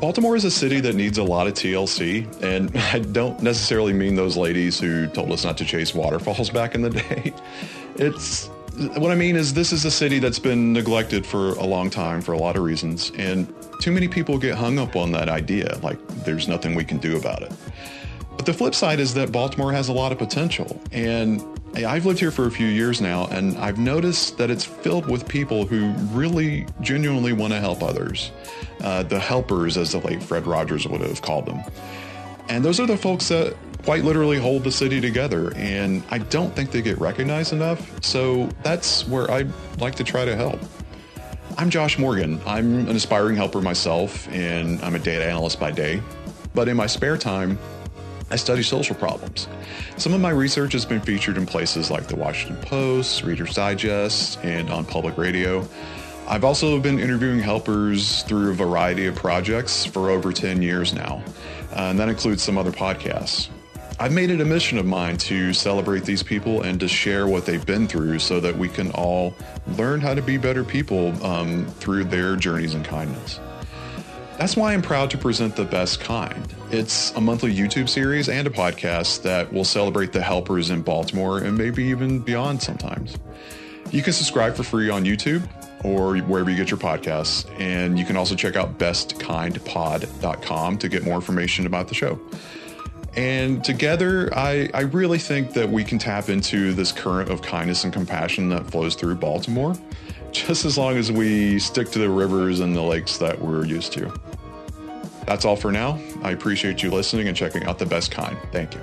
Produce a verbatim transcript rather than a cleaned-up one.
Baltimore is a city that needs a lot of T L C, and I don't necessarily mean those ladies who told us not to chase waterfalls back in the day. It's what I mean is this is a city that's been neglected for a long time for a lot of reasons, and too many people get hung up on that idea, like there's nothing we can do about it. But the flip side is that Baltimore has a lot of potential, and I've lived here for a few years now, and I've noticed that it's filled with people who really genuinely want to help others. Uh, the helpers, as the late Fred Rogers would have called them. And those are the folks that quite literally hold the city together, and I don't think they get recognized enough, so that's where I'd like to try to help. I'm Josh Morgan. I'm an aspiring helper myself, and I'm a data analyst by day, but in my spare time, I study social problems. Some of my research has been featured in places like the Washington Post, Reader's Digest, and on public radio. I've also been interviewing helpers through a variety of projects for over ten years now, and that includes some other podcasts. I've made it a mission of mine to celebrate these people and to share what they've been through so that we can all learn how to be better people um, through their journeys in kindness. That's why I'm proud to present The Best Kind. It's a monthly YouTube series and a podcast that will celebrate the helpers in Baltimore and maybe even beyond sometimes. You can subscribe for free on YouTube or wherever you get your podcasts. And you can also check out best kind pod dot com to get more information about the show. And together, I, I really think that we can tap into this current of kindness and compassion that flows through Baltimore, just as long as we stick to the rivers and the lakes that we're used to. That's all for now. I appreciate you listening and checking out The Best Kind. Thank you.